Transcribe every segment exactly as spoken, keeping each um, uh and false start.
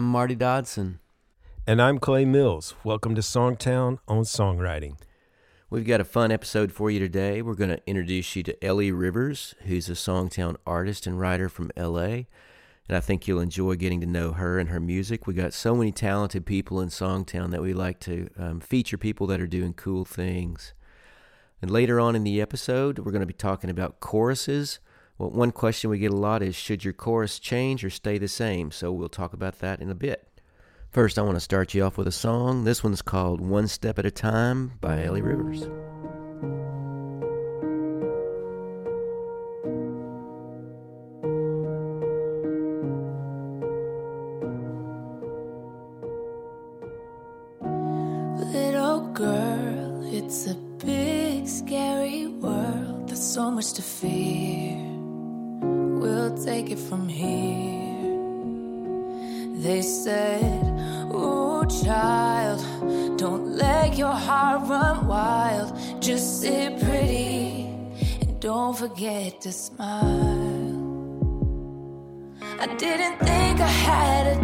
I'm Marty Dodson. And I'm Clay Mills. Welcome to Songtown on Songwriting. We've got a fun episode for you today. We're going to introduce you to Ellie Rivers, who's a Songtown artist and writer from L A, and I think you'll enjoy getting to know her and her music. We got so many talented people in Songtown that we like to um, feature people that are doing cool things. And later on in the episode, we're going to be talking about choruses. Well, one question we get a lot is, should your chorus change or stay the same? So we'll talk about that in a bit. First, I want to start you off with a song. This one's called One Step at a Time by Ellie Rivers. Little girl, it's a big scary world. There's so much to fear. We'll take it from here. They said, "Ooh, child, don't let your heart run wild. Just sit pretty and don't forget to smile." I didn't think I had a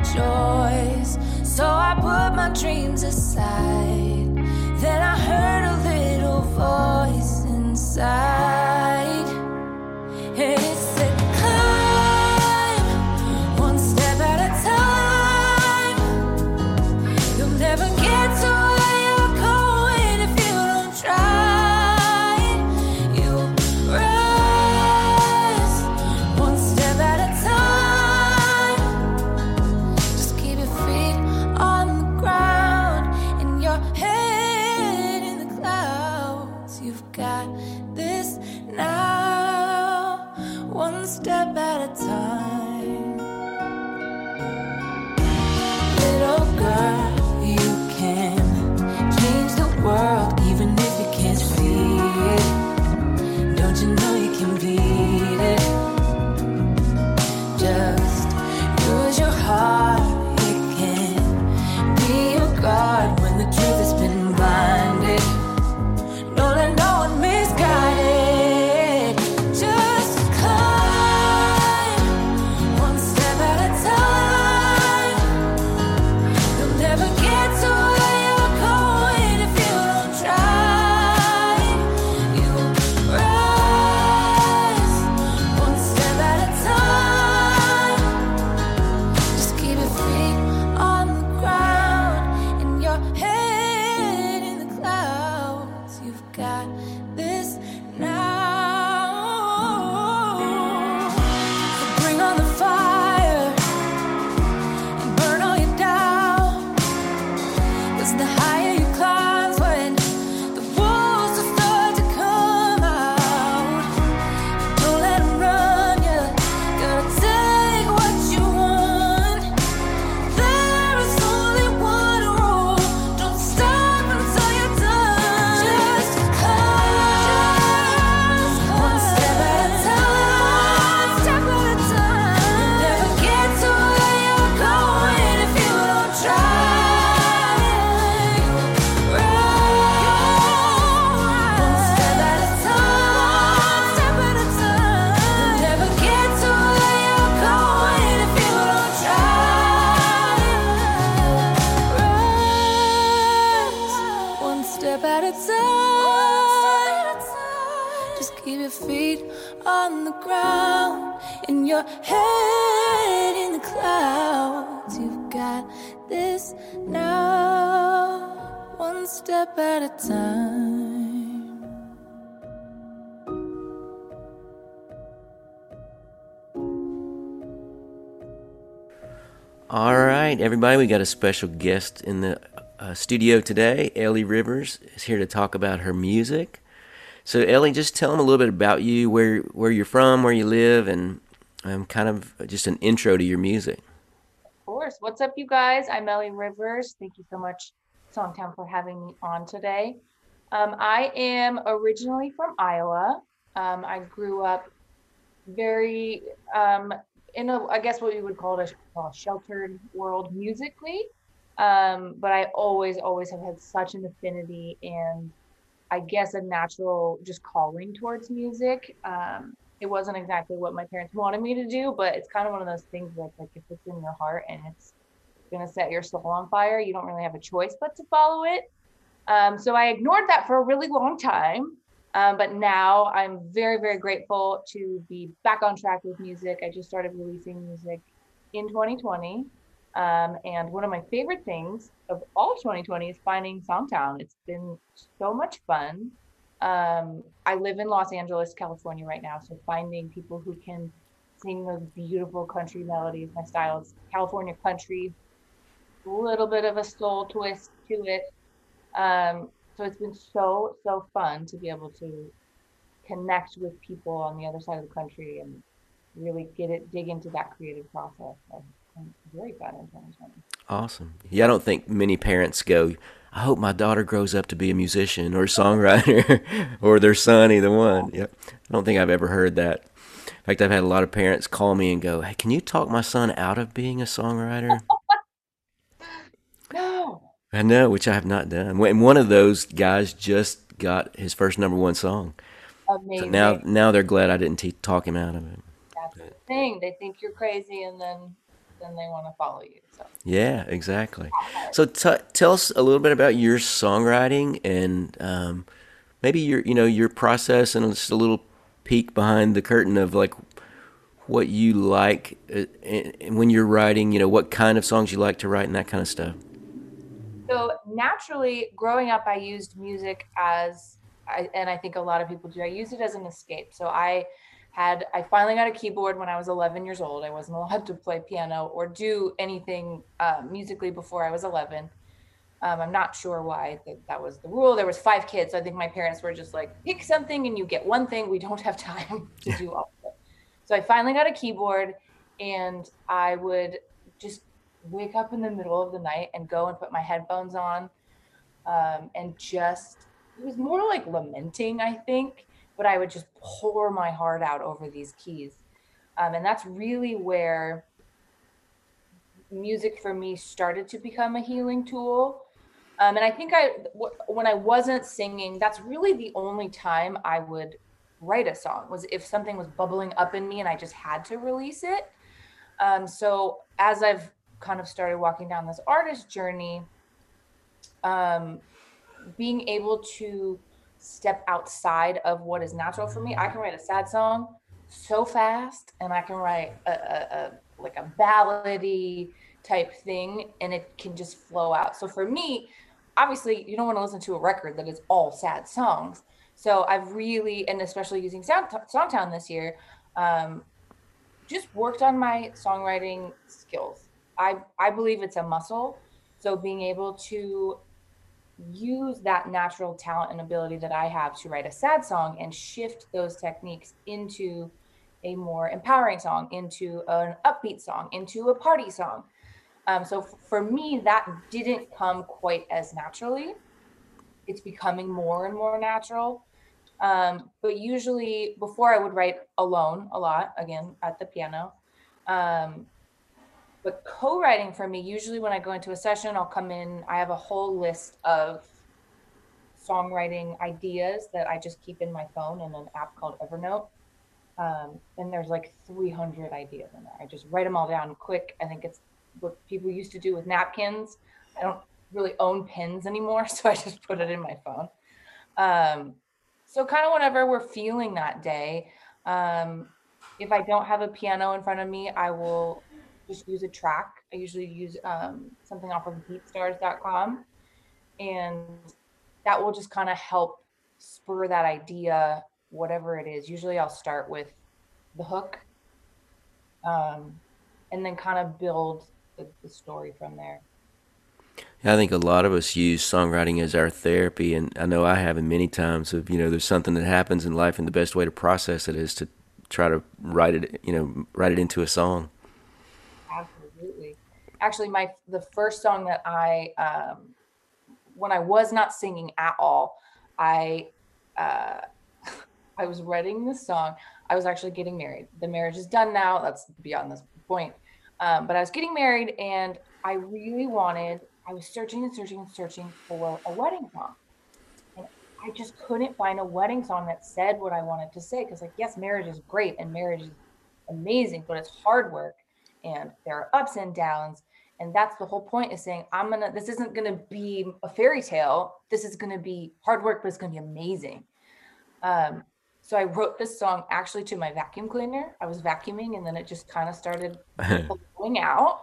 choice, so I put my dreams aside. Then I heard a little voice inside, and it said, "Climb one step at a time. You'll never get to where you're going if you don't try. You'll rise one step at a time. Just keep your feet on the ground and your head clouds. You've got this now, one step at a time. Little girl, you can change the world even if you can't see it. Don't you know you can beat it? Just use your heart, you can be your guard when the truth has been blinded. All right, everybody, we got a special guest in the uh, studio today. Ellie Rivers is here to talk about her music. So, Ellie, just tell them a little bit about you, where where you're from, where you live, and um, kind of just an intro to your music. Of course. What's up, you guys? I'm Ellie Rivers. Thank you so much, Songtown, for having me on today. Um, I am originally from Iowa. Um, I grew up very... Um, in a, I guess what you would call it a sheltered world musically. Um, but I always, always have had such an affinity and I guess a natural just calling towards music. Um, it wasn't exactly what my parents wanted me to do, but it's kind of one of those things that, like, if it's in your heart and it's going to set your soul on fire. You don't really have a choice but to follow it. Um, so I ignored that for a really long time. Um, but now I'm very, very grateful to be back on track with music. I just started releasing music in twenty twenty. Um, and one of my favorite things of all twenty twenty is finding Songtown. It's been so much fun. Um, I live in Los Angeles, California right now. So finding people who can sing those beautiful country melodies, my style is California country, a little bit of a soul twist to it. Um, so it's been so, so fun to be able to connect with people on the other side of the country and really get it, dig into that creative process. So I'm very glad in twenty twenty. Awesome. Yeah, I don't think many parents go, I hope my daughter grows up to be a musician or a songwriter or their son, either one. Yep. I don't think I've ever heard that. In fact, I've had a lot of parents call me and go, hey, can you talk my son out of being a songwriter? No. I know, which I have not done. And one of those guys just got his first number one song. Amazing. So now, now they're glad I didn't te- talk him out of it. That's but, the thing. They think you're crazy, and then then they want to follow you. So. Yeah, exactly. So t- tell us a little bit about your songwriting and um, maybe your you know your process and just a little peek behind the curtain of like what you like uh, and, and when you're writing. You know what kind of songs you like to write and that kind of stuff. So naturally, growing up, I used music as, I, and I think a lot of people do, I used it as an escape. So I had, I finally got a keyboard when I was eleven years old. I wasn't allowed to play piano or do anything uh, musically before I was eleven. Um, I'm not sure why that, that was the rule. There was five kids. So I think my parents were just like, pick something and you get one thing. We don't have time to do all of it. So I finally got a keyboard and I would just wake up in the middle of the night and go and put my headphones on um, and just, it was more like lamenting, I think, but I would just pour my heart out over these keys. Um, and that's really where music for me started to become a healing tool. Um, and I think I, w- when I wasn't singing, that's really the only time I would write a song was if something was bubbling up in me and I just had to release it. Um, so as I've kind of started walking down this artist journey, um, being able to step outside of what is natural for me. I can write a sad song so fast, and I can write a, a, a like a ballady type thing, and it can just flow out. So for me, obviously, you don't want to listen to a record that is all sad songs. So I've really, and especially using Sound, Songtown this year, um, just worked on my songwriting skills. I, I believe it's a muscle. So being able to use that natural talent and ability that I have to write a sad song and shift those techniques into a more empowering song, into an upbeat song, into a party song. Um, so f- for me, that didn't come quite as naturally. It's becoming more and more natural. Um, but usually before I would write alone a lot, again, at the piano. Um, But co-writing for me, usually when I go into a session, I'll come in, I have a whole list of songwriting ideas that I just keep in my phone in an app called Evernote. Um, and there's like three hundred ideas in there. I just write them all down quick. I think it's what people used to do with napkins. I don't really own pens anymore, so I just put it in my phone. Um, so kind of whenever we're feeling that day, um, if I don't have a piano in front of me, I will just use a track. I usually use um, something off of beat stars dot com, and that will just kind of help spur that idea, whatever it is. Usually I'll start with the hook um, and then kind of build the, the story from there. Yeah, I think a lot of us use songwriting as our therapy, and I know I have it many times of, you know, there's something that happens in life and the best way to process it is to try to write it, you know, write it into a song. Actually, my the first song that I, um, when I was not singing at all, I uh, I was writing this song. I was actually getting married. The marriage is done now. That's beyond this point. Um, but I was getting married, and I really wanted, I was searching and searching and searching for a wedding song. And I just couldn't find a wedding song that said what I wanted to say. Because like, yes, marriage is great, and marriage is amazing, but it's hard work. And there are ups and downs. And that's the whole point, is saying, I'm going to, this isn't going to be a fairy tale. This is going to be hard work, but it's going to be amazing. Um, so I wrote this song actually to my vacuum cleaner. I was vacuuming, and then it just kind of started going out.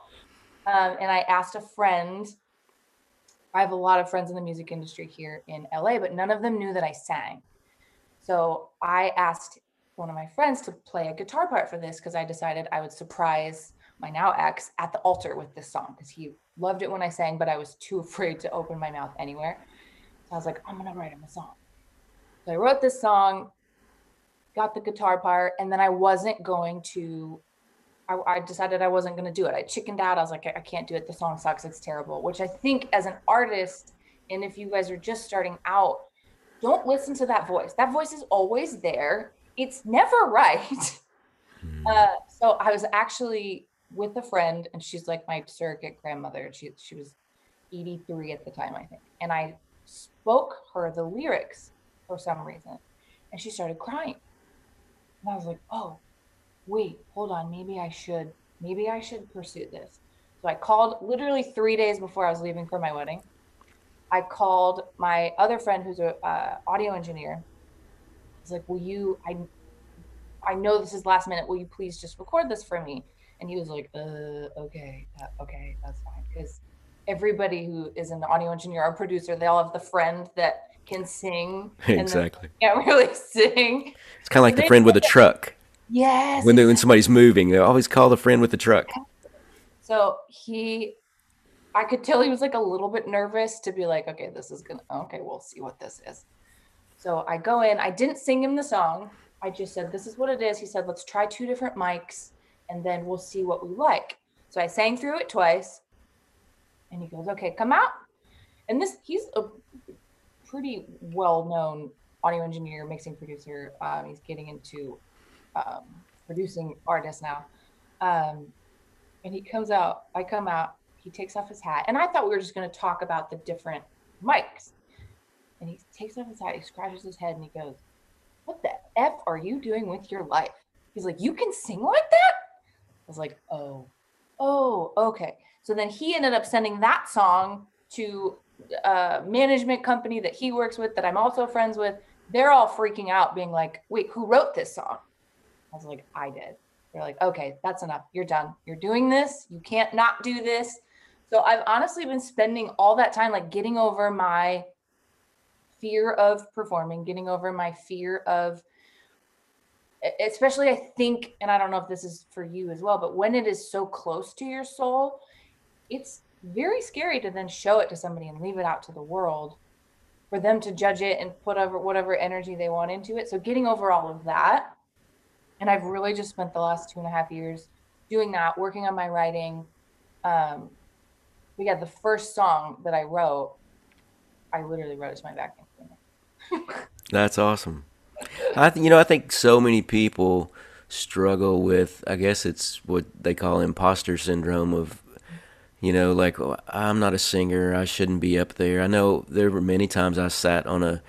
Um, and I asked a friend. I have a lot of friends in the music industry here in L A, but none of them knew that I sang. So I asked one of my friends to play a guitar part for this, because I decided I would surprise my now ex at the altar with this song, because he loved it when I sang, but I was too afraid to open my mouth anywhere. So I was like, I'm going to write him a song. So I wrote this song, got the guitar part, and then I wasn't going to, I, I decided I wasn't going to do it. I chickened out. I was like, I, I can't do it. The song sucks. It's terrible, which I think as an artist, and if you guys are just starting out, don't listen to that voice. That voice is always there. It's never right. Uh, so I was actually with a friend, and she's like my surrogate grandmother. She she was eighty-three at the time, I think. And I spoke her the lyrics for some reason, and she started crying. And I was like, oh, wait, hold on. Maybe I should, maybe I should pursue this. So I called literally three days before I was leaving for my wedding. I called my other friend who's a uh, audio engineer. He's like, will you, I, I know this is last minute. Will you please just record this for me? And he was like, uh, okay, uh, okay, that's fine. Because everybody who is an audio engineer or producer, they all have the friend that can sing. Exactly. And can't really sing. It's kind of like so the friend with a truck. Yes. When, they, when somebody's moving, they always call the friend with the truck. So he, I could tell he was like a little bit nervous to be like, okay, this is going to, okay, we'll see what this is. So I go in, I didn't sing him the song. I just said, this is what it is. He said, let's try two different mics and then we'll see what we like. So I sang through it twice, and he goes, okay, come out. And this, he's a pretty well-known audio engineer, mixing producer. Um, he's getting into um, producing artists now. Um, and he comes out, I come out, he takes off his hat. And I thought we were just gonna talk about the different mics. And he takes off his hat, he scratches his head, and he goes, what the F are you doing with your life? He's like, you can sing like that? I was like, oh, oh, okay. So then he ended up sending that song to a management company that he works with that I'm also friends with. They're all freaking out, being like, wait, who wrote this song? I was like, I did. They're like, okay, that's enough. You're done. You're doing this. You can't not do this. So I've honestly been spending all that time like getting over my fear of performing, getting over my fear of, especially I think, and I don't know if this is for you as well, but when it is so close to your soul, it's very scary to then show it to somebody and leave it out to the world for them to judge it and put over whatever energy they want into it. So getting over all of that. And I've really just spent the last two and a half years doing that, working on my writing. Um, we got the first song that I wrote. I literally wrote it to my vacuum cleaner. That's awesome. I th- you know, I think so many people struggle with, I guess it's what they call imposter syndrome of, you know, like, oh, I'm not a singer. I shouldn't be up there. I know there were many times I sat on a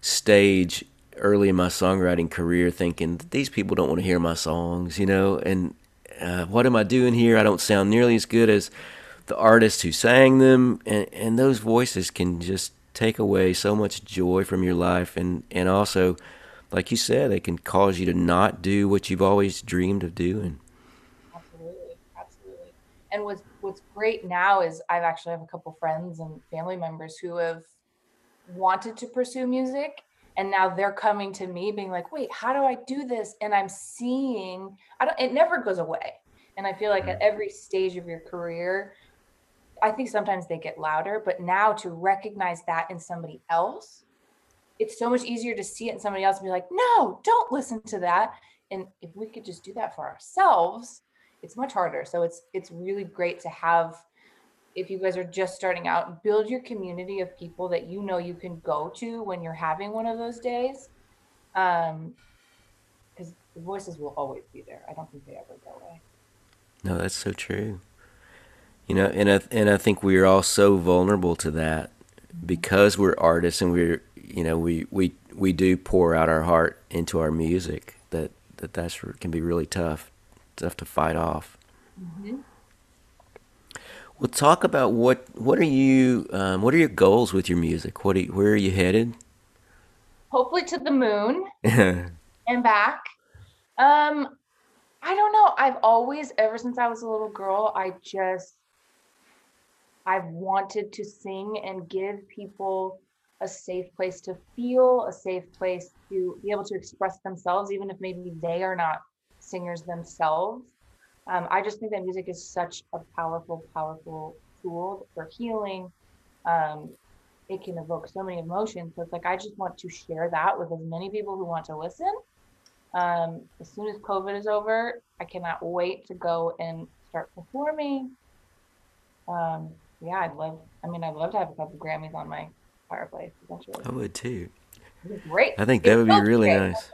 stage early in my songwriting career thinking, these people don't want to hear my songs, you know, and uh, what am I doing here? I don't sound nearly as good as the artists who sang them. And, and those voices can just take away so much joy from your life, and and also, like you said, they can cause you to not do what you've always dreamed of doing. Absolutely, absolutely. And what's what's great now is I've actually have a couple friends and family members who have wanted to pursue music, and now they're coming to me being like, "Wait, how do I do this?" And I'm seeing, I don't. It never goes away, and I feel like at every stage of your career, I think sometimes they get louder, but now to recognize that in somebody else, it's so much easier to see it in somebody else and be like, no, don't listen to that. And if we could just do that for ourselves, it's much harder. So it's it's really great to have, if you guys are just starting out, build your community of people that you know you can go to when you're having one of those days. Um, because the voices will always be there. I don't think they ever go away. No, that's so true. You know, and I, and I think we are all so vulnerable to that because we're artists, and we're, you know, we, we, we do pour out our heart into our music. That, that that's, can be really tough, tough to fight off. Mm-hmm. Well, talk about what what are you um, what are your goals with your music? What are you, where are you headed? Hopefully to the moon and back. Um, I don't know. I've always, ever since I was a little girl, I just I've wanted to sing and give people a safe place to feel, a safe place to be able to express themselves, even if maybe they are not singers themselves. Um, I just think that music is such a powerful, powerful tool for healing. Um, it can evoke so many emotions. So it's like, I just want to share that with as many people who want to listen. Um, as soon as COVID is over, I cannot wait to go and start performing. Um, yeah, I'd love, I mean, I'd love to have a couple Grammys on my fireplace eventually. I would too. Great. I think that would be really nice.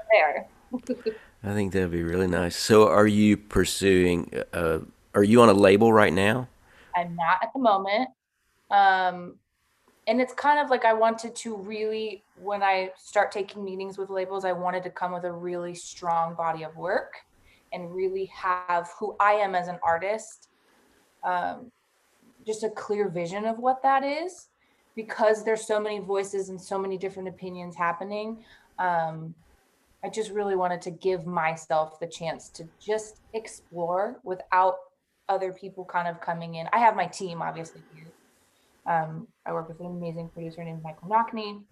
I think that'd be really nice. So are you pursuing, uh, are you on a label right now? I'm not at the moment. Um, and it's kind of like I wanted to really, when I start taking meetings with labels, I wanted to come with a really strong body of work and really have who I am as an artist, um, just a clear vision of what that is, because there's so many voices and so many different opinions happening. Um, I just really wanted to give myself the chance to just explore without other people kind of coming in. I have my team, obviously. Here. Um, I work with an amazing producer named Michael Nockney.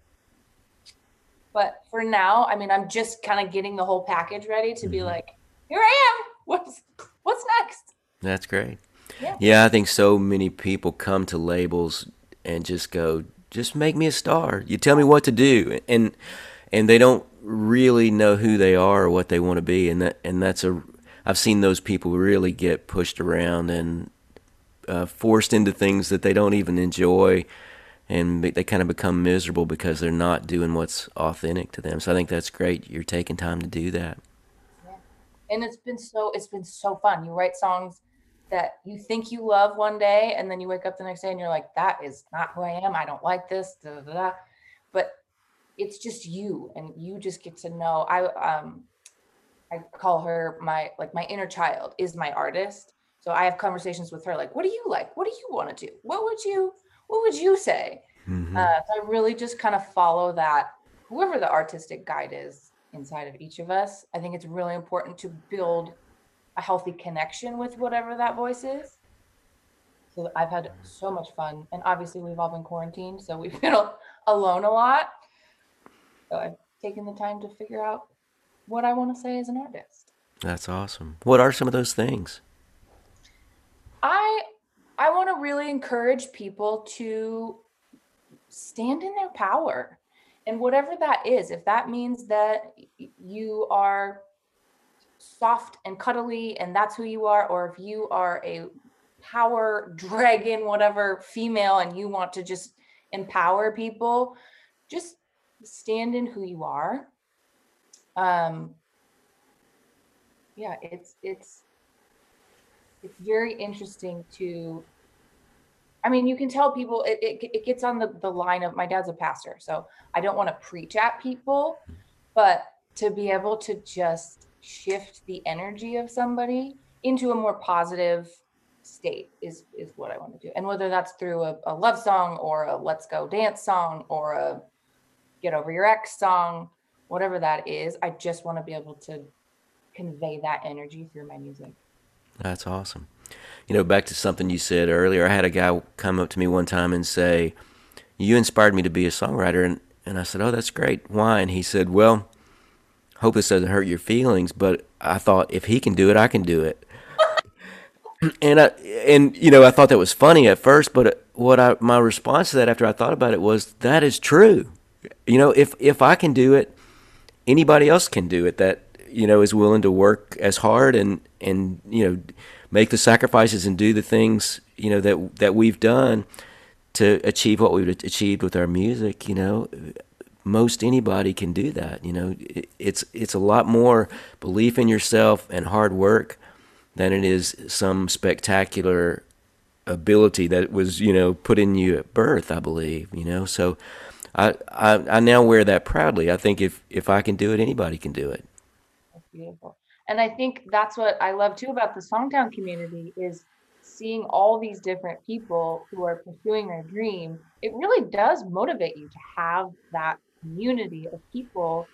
But for now, I mean, I'm just kind of getting the whole package ready to be mm-hmm. like, here I am. What's what's next? That's great. Yeah. yeah, I think so many people come to labels and just go, just make me a star. You tell me what to do. And and they don't really know who they are or what they want to be. And that and that's a, I've seen those people really get pushed around and uh, forced into things that they don't even enjoy. And they kind of become miserable because they're not doing what's authentic to them. So I think that's great. You're taking time to do that. Yeah. And it's been so, it's been so fun. You write songs that you think you love one day, and then you wake up the next day and you're like, that is not who I am. I don't like this. Da, da, da, da. But it's just you, and you just get to know. I um, I call her my, like my inner child is my artist. So I have conversations with her, like, what do you like? What do you want to do? What would you, what would you say? Mm-hmm. Uh, so I really just kind of follow that, whoever the artistic guide is inside of each of us. I think it's really important to build a healthy connection with whatever that voice is. So I've had so much fun, and obviously we've all been quarantined, so we've been alone a lot. So I've taken the time to figure out what I want to say as an artist. That's awesome. What are some of those things? I I want to really encourage people to stand in their power, and whatever that is, if that means that you are soft and cuddly and that's who you are, or if you are a power dragon, whatever, female, and you want to just empower people, just stand in who you are. Um yeah, it's it's it's very interesting to, I mean, you can tell people, it it, it gets on the, the line of, my dad's a pastor, so I don't want to preach at people, but to be able to just shift the energy of somebody into a more positive state is is what I want to do. And whether that's through a, a love song or a let's go dance song or a get over your ex song, whatever that is, I just want to be able to convey that energy through my music. That's awesome. You know, back to something you said earlier, I had a guy come up to me one time and say, you inspired me to be a songwriter. And, and I said, oh, that's great. Why? And he said, well, hope this doesn't hurt your feelings, but I thought if he can do it, I can do it. and I and you know I thought that was funny at first, but what I my response to that after I thought about it was, that is true. You know, if if I can do it, anybody else can do it. That you know is willing to work as hard and and you know make the sacrifices and do the things you know that that we've done to achieve what we've achieved with our music. You know. Most anybody can do that. You know, it, it's it's a lot more belief in yourself and hard work than it is some spectacular ability that was, you know, put in you at birth, I believe, you know. So I I, I now wear that proudly. I think if, if I can do it, anybody can do it. That's beautiful. And I think that's what I love, too, about the Songtown community is seeing all these different people who are pursuing their dream, it really does motivate you to have that community of people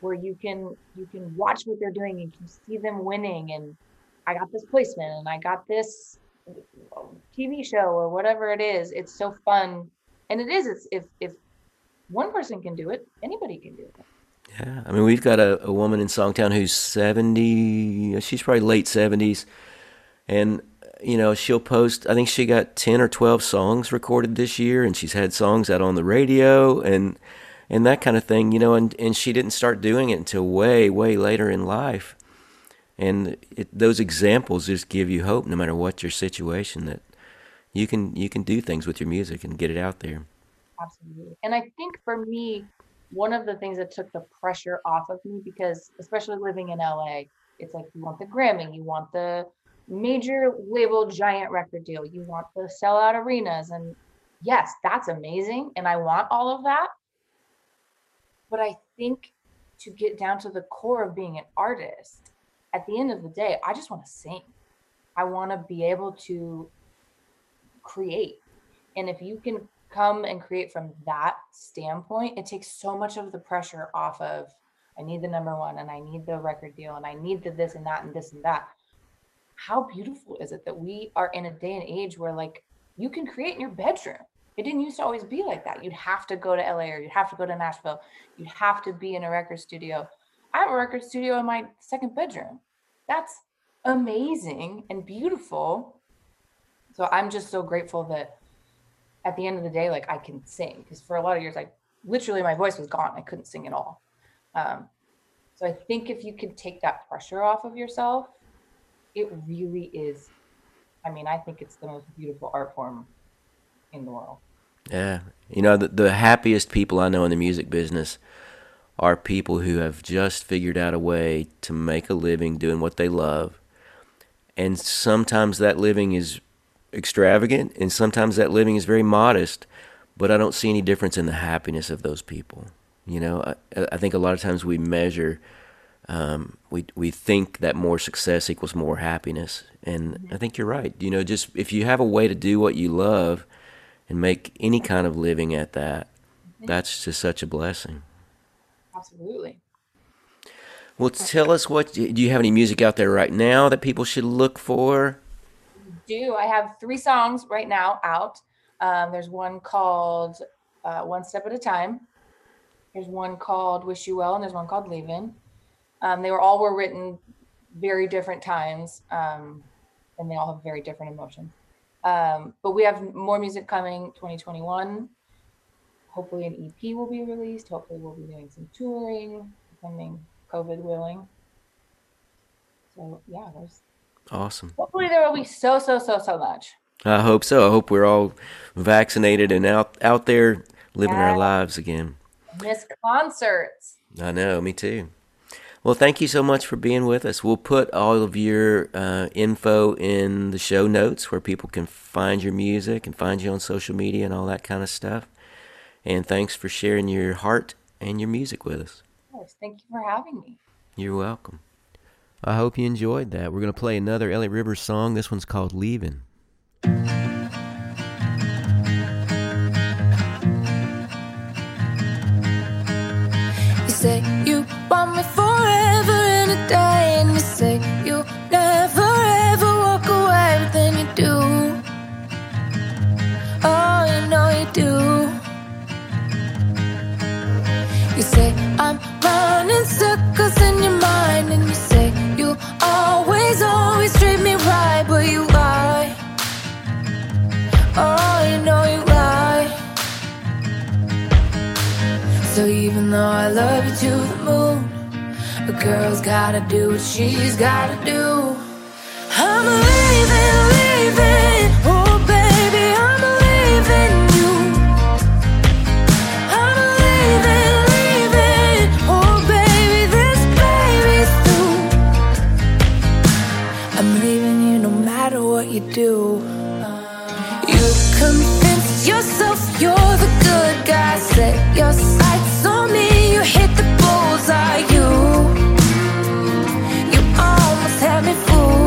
where you can you can watch what they're doing and can see them winning. And I got this placement and I got this T V show or whatever it is. It's so fun. And it is, it's, if, if one person can do it, anybody can do it. Yeah. I mean, we've got a, a woman in Songtown who's seventy, she's probably late seventies. And, you know, she'll post, I think she got ten or twelve songs recorded this year, and she's had songs out on the radio and, and that kind of thing, you know, and, and she didn't start doing it until way, way later in life. And it, those examples just give you hope, no matter what your situation, that you can you can do things with your music and get it out there. Absolutely. And I think for me, one of the things that took the pressure off of me, because especially living in L A, it's like you want the Grammy, you want the major label giant record deal, you want the sellout arenas. And yes, that's amazing. And I want all of that. But I think to get down to the core of being an artist, at the end of the day, I just want to sing. I want to be able to create. And if you can come and create from that standpoint, it takes so much of the pressure off of, I need the number one and I need the record deal and I need the this and that and this and that. How beautiful is it that we are in a day and age where, like, you can create in your bedroom. It didn't used to always be like that. You'd have to go to L A or you'd have to go to Nashville. You'd have to be in a record studio. I have a record studio in my second bedroom. That's amazing and beautiful. So I'm just so grateful that at the end of the day, like, I can sing, because for a lot of years, I literally, my voice was gone. I couldn't sing at all. Um, so I think if you can take that pressure off of yourself, it really is. I mean, I think it's the most beautiful art form in the world. Yeah. You know, the, the happiest people I know in the music business are people who have just figured out a way to make a living doing what they love. And sometimes that living is extravagant, and sometimes that living is very modest, but I don't see any difference in the happiness of those people. You know, I, I think a lot of times we measure, um, we we think that more success equals more happiness, and I think you're right. You know, just if you have a way to do what you love and make any kind of living at that, that's just such a blessing. Absolutely. Well, tell us, what do you have any music out there right now that people should look for? Do I have three songs right now out? Um, there's one called uh, One Step at a Time. There's one called Wish You Well, and there's one called Leaving. Um, they were all were written very different times, um, and they all have very different emotions. Um, but we have more music coming twenty twenty-one. Hopefully an E P will be released. Hopefully we'll be doing some touring, depending, COVID willing. So yeah, there's awesome. Hopefully there will be so, so, so, so much. I hope so. I hope we're all vaccinated and out, out there living yeah. our lives again. Miss concerts. I know, me too. Well, thank you so much for being with us. We'll put all of your uh, info in the show notes where people can find your music and find you on social media and all that kind of stuff. And thanks for sharing your heart and your music with us. Of course. Thank you for having me. You're welcome. I hope you enjoyed that. We're going to play another Ellie Rivers song. This one's called Leavin'. You say you want me forever and a day, and you say you never ever walk away, but then you do. Oh, you know you do. You say I'm running circles in your mind, and you say you always, always treat me right, but you lie. Oh, you know you lie. So even though I love you to the moon, a girl's gotta do what she's gotta do. I'm leaving, leaving. Oh, baby, I'm leaving you. I'm leaving. You do. You convince yourself you're the good guy. Set your sights on me. You hit the bullseye. You, you almost had me fooled.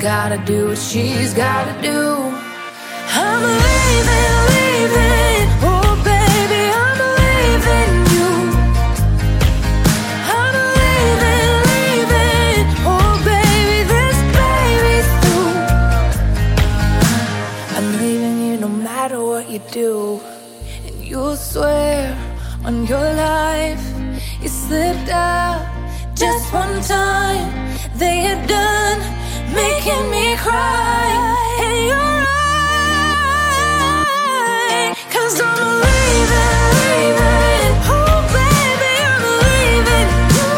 gotta do what she's gotta do. I'm leaving, leaving. Oh, baby, I'm leaving you. I'm leaving, leaving. Oh, baby, this baby's through. I'm leaving you no matter what you do. And you'll swear on your life you slipped up just one time. They had done making me cry, and you're right, 'cause I'm leaving, leaving. Oh baby, I'm leaving you.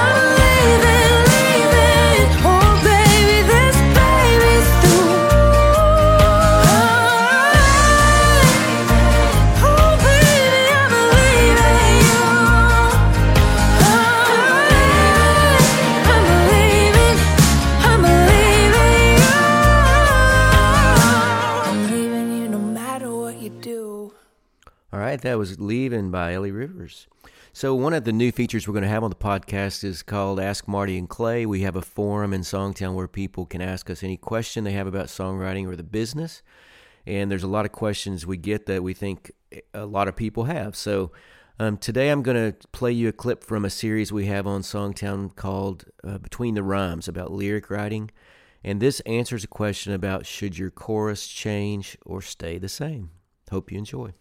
I'm leaving, leaving. Oh baby, this baby's through. Oh baby, I'm leaving you. Oh, all right, that was Leaving by Ellie Rivers. So one of the new features we're going to have on the podcast is called Ask Marty and Clay. We have a forum in Songtown where people can ask us any question they have about songwriting or the business. And there's a lot of questions we get that we think a lot of people have. So um, today I'm going to play you a clip from a series we have on Songtown called uh, Between the Rhymes, about lyric writing. And this answers a question about should your chorus change or stay the same. Hope you enjoy.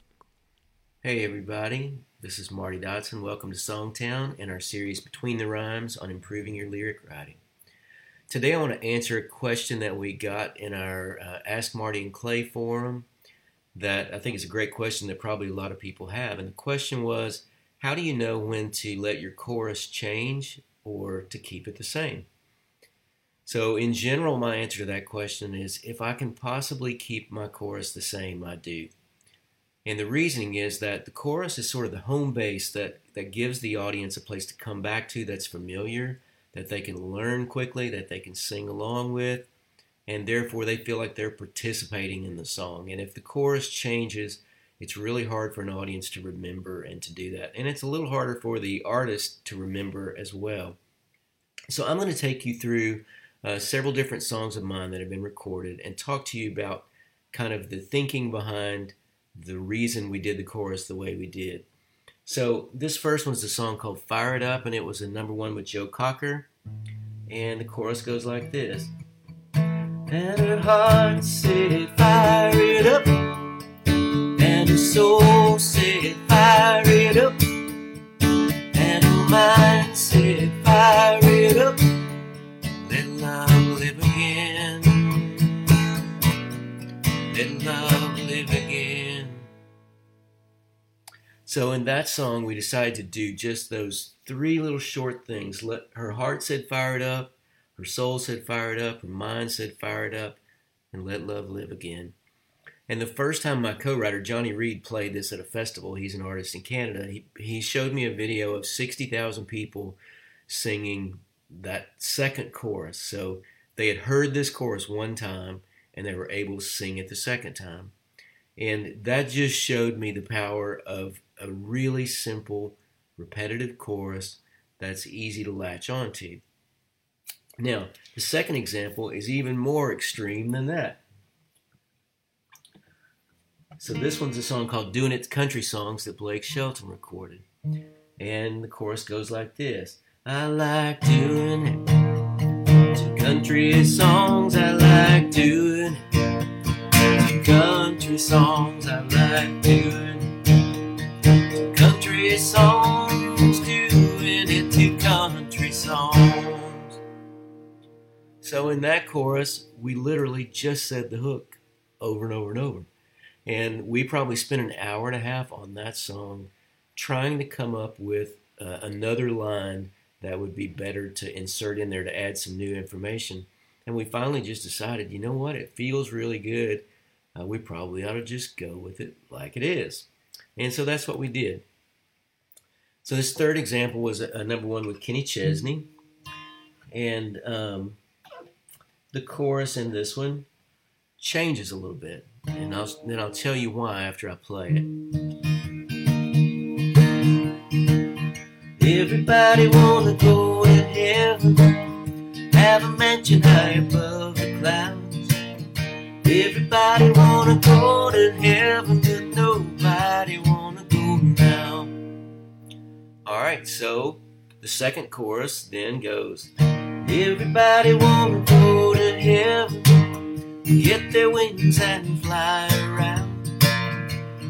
Hey everybody, this is Marty Dodson. Welcome to Songtown and our series Between the Rhymes on improving your lyric writing. Today I want to answer a question that we got in our uh, Ask Marty and Clay forum that I think is a great question that probably a lot of people have. And the question was, how do you know when to let your chorus change or to keep it the same? So in general, my answer to that question is, if I can possibly keep my chorus the same, I do. And the reasoning is that the chorus is sort of the home base that, that gives the audience a place to come back to that's familiar, that they can learn quickly, that they can sing along with, and therefore they feel like they're participating in the song. And if the chorus changes, it's really hard for an audience to remember and to do that. And it's a little harder for the artist to remember as well. So I'm going to take you through uh, several different songs of mine that have been recorded and talk to you about kind of the thinking behind the reason we did the chorus the way we did. So this first one's a song called Fire It Up, and it was a number one with Joe Cocker. And the chorus goes like this. And her heart said, fire it up. And her soul said, fire it up. And her mind said, fire it up. Let love live again. Let love live again. So in that song, we decided to do just those three little short things. Let, her heart said fire it up, her soul said fire it up, her mind said fire it up, and let love live again. And the first time my co-writer, Johnny Reed, played this at a festival, he's an artist in Canada, he, he showed me a video of sixty thousand people singing that second chorus. So they had heard this chorus one time, and they were able to sing it the second time. And that just showed me the power of a really simple, repetitive chorus that's easy to latch onto. Now, the second example is even more extreme than that. So this one's a song called Doing It Country Songs that Blake Shelton recorded. And the chorus goes like this. I like doing it to country songs, I like doing it to country songs, I like doing it. Country songs, doing it to country songs. So in that chorus, we literally just said the hook over and over and over. And we probably spent an hour and a half on that song trying to come up with uh, another line that would be better to insert in there to add some new information. And we finally just decided, you know what, it feels really good. Uh, we probably ought to just go with it like it is. And so that's what we did. So this third example was a, a number one with Kenny Chesney. And um, the chorus in this one changes a little bit. And I'll, then I'll tell you why after I play it. Everybody wanna go to heaven. Have never mentioned high above the clouds. Everybody wanna go to heaven, but nobody wanna go now. Alright, so the second chorus then goes, everybody wanna go to heaven, get their wings and fly around.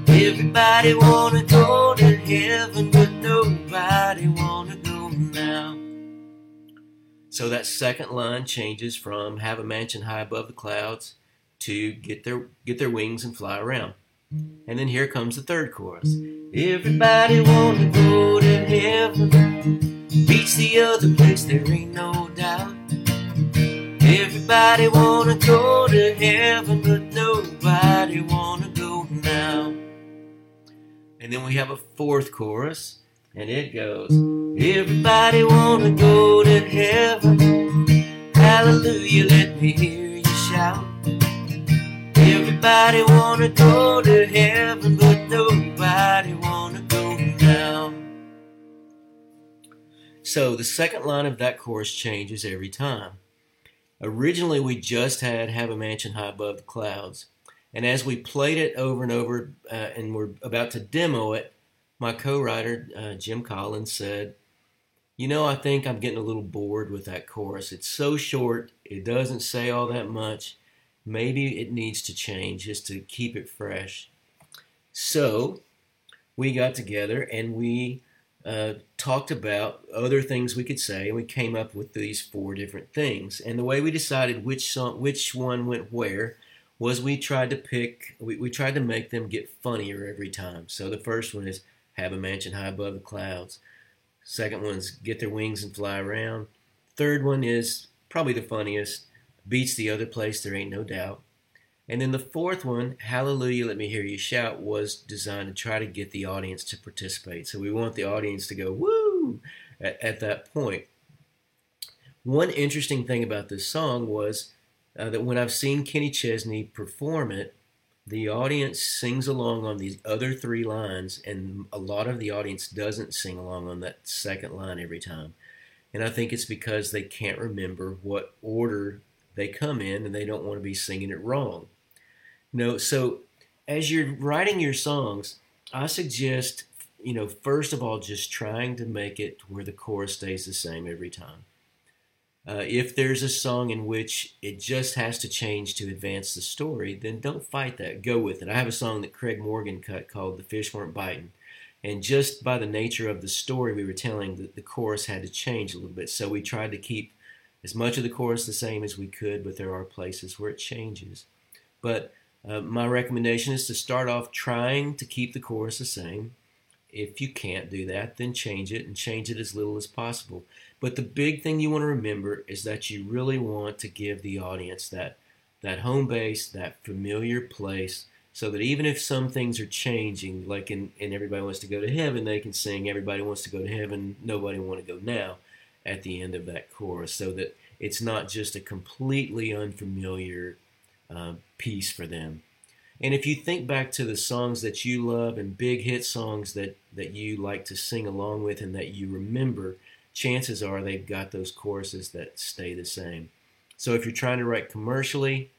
Everybody wanna go to heaven, but nobody wanna go now. So that second line changes from have a mansion high above the clouds to get their get their wings and fly around. And then here comes the third chorus. Everybody wanna go to heaven, reach the other place, there ain't no doubt. Everybody wanna go to heaven, but nobody wanna go now. And then we have a fourth chorus, and it goes, everybody wanna go to heaven, hallelujah, let me hear you shout. Everybody wanna go to heaven, but nobody wanna go now. So the second line of that chorus changes every time. Originally, we just had Have a Mansion High Above the Clouds. And as we played it over and over, uh, and we're about to demo it, my co-writer, uh, Jim Collins, said, you know, I think I'm getting a little bored with that chorus. It's so short. It doesn't say all that much. Maybe it needs to change just to keep it fresh. So we got together and we Uh, talked about other things we could say, and we came up with these four different things. And the way we decided which song, which one went where, was we tried to pick, we, we tried to make them get funnier every time. So the first one is have a mansion high above the clouds. Second one's get their wings and fly around. Third one is probably the funniest, beats the other place, there ain't no doubt. And then the fourth one, Hallelujah, Let Me Hear You Shout, was designed to try to get the audience to participate. So we want the audience to go, woo, at, at that point. One interesting thing about this song was uh, that when I've seen Kenny Chesney perform it, the audience sings along on these other three lines, and a lot of the audience doesn't sing along on that second line every time. And I think it's because they can't remember what order they come in, and they don't want to be singing it wrong. No, so as you're writing your songs, I suggest, you know, first of all, just trying to make it where the chorus stays the same every time. Uh, if there's a song in which it just has to change to advance the story, then don't fight that. Go with it. I have a song that Craig Morgan cut called The Fish Weren't Biting. And just by the nature of the story we were telling, the, the chorus had to change a little bit. So we tried to keep as much of the chorus the same as we could, but there are places where it changes. But Uh, my recommendation is to start off trying to keep the chorus the same. If you can't do that, then change it, and change it as little as possible. But the big thing you want to remember is that you really want to give the audience that, that home base, that familiar place, so that even if some things are changing, like in, in Everybody Wants to Go to Heaven, they can sing Everybody Wants to Go to Heaven, Nobody Want to Go Now at the end of that chorus, so that it's not just a completely unfamiliar Uh, piece for them. And if you think back to the songs that you love and big hit songs that, that you like to sing along with and that you remember, chances are they've got those choruses that stay the same. So if you're trying to write commercially,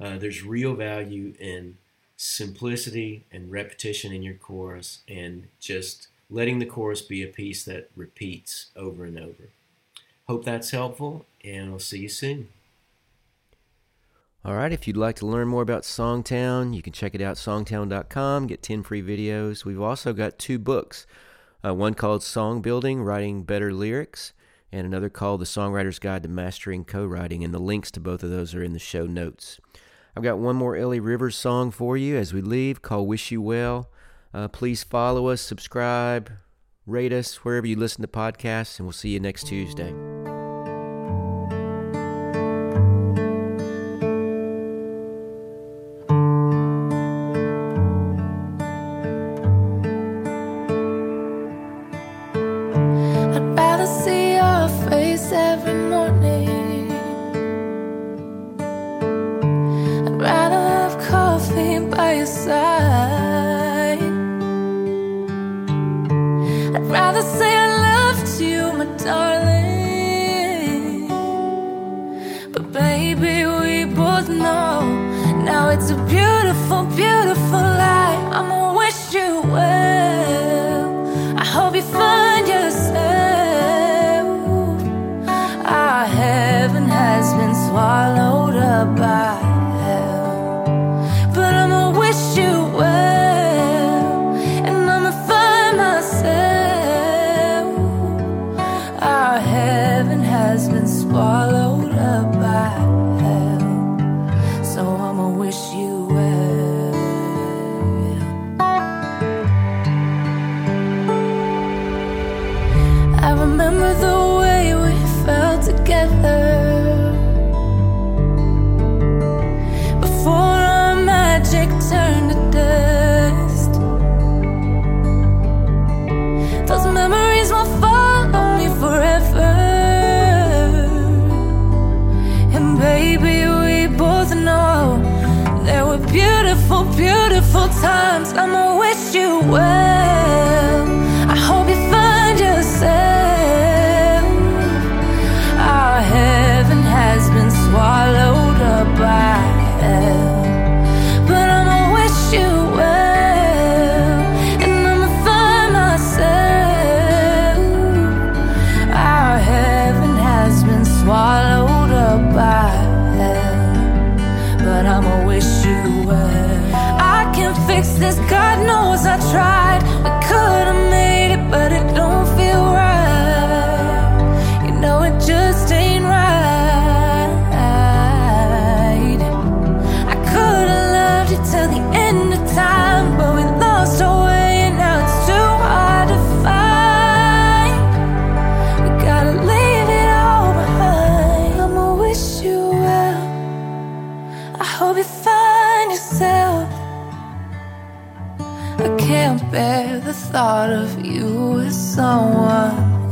uh, there's real value in simplicity and repetition in your chorus, and just letting the chorus be a piece that repeats over and over. Hope that's helpful, and I'll see you soon. All right, if you'd like to learn more about Songtown, you can check it out, songtown dot com, get ten free videos. We've also got two books, uh, one called Song Building, Writing Better Lyrics, and another called The Songwriter's Guide to Mastering Co-Writing, and the links to both of those are in the show notes. I've got one more Ellie Rivers song for you as we leave, called Wish You Well. Uh, please follow us, subscribe, rate us wherever you listen to podcasts, and we'll see you next Tuesday. I'd rather say I loved you, my darling, Now it's a beautiful, beautiful life. I'ma wish you well. I hope you find yourself. Our heaven has been swallowed up by hell, but I'ma wish you well, and I'ma find myself. Our heaven has been swallowed up by hell, so I'ma wish you well. I remember the way we felt together, before our magic turned to dust. Those memories will follow me forever. And baby, we both know there were beautiful, beautiful times. I'ma wish you well. I hope you find yourself. Our heaven has been swallowed up by hell, but I'ma wish you well, and I'ma find myself. Our heaven has been swallowed up by hell, but I'ma wish you well. I can't fix this, God knows I tried. We could've made it, but it don't feel right. You know it just ain't right. I could've loved you till the end of time, but we lost our way and now it's too hard to find. We gotta leave it all behind. I'ma wish you well. I hope you find yourself. I can't bear the thought of you with someone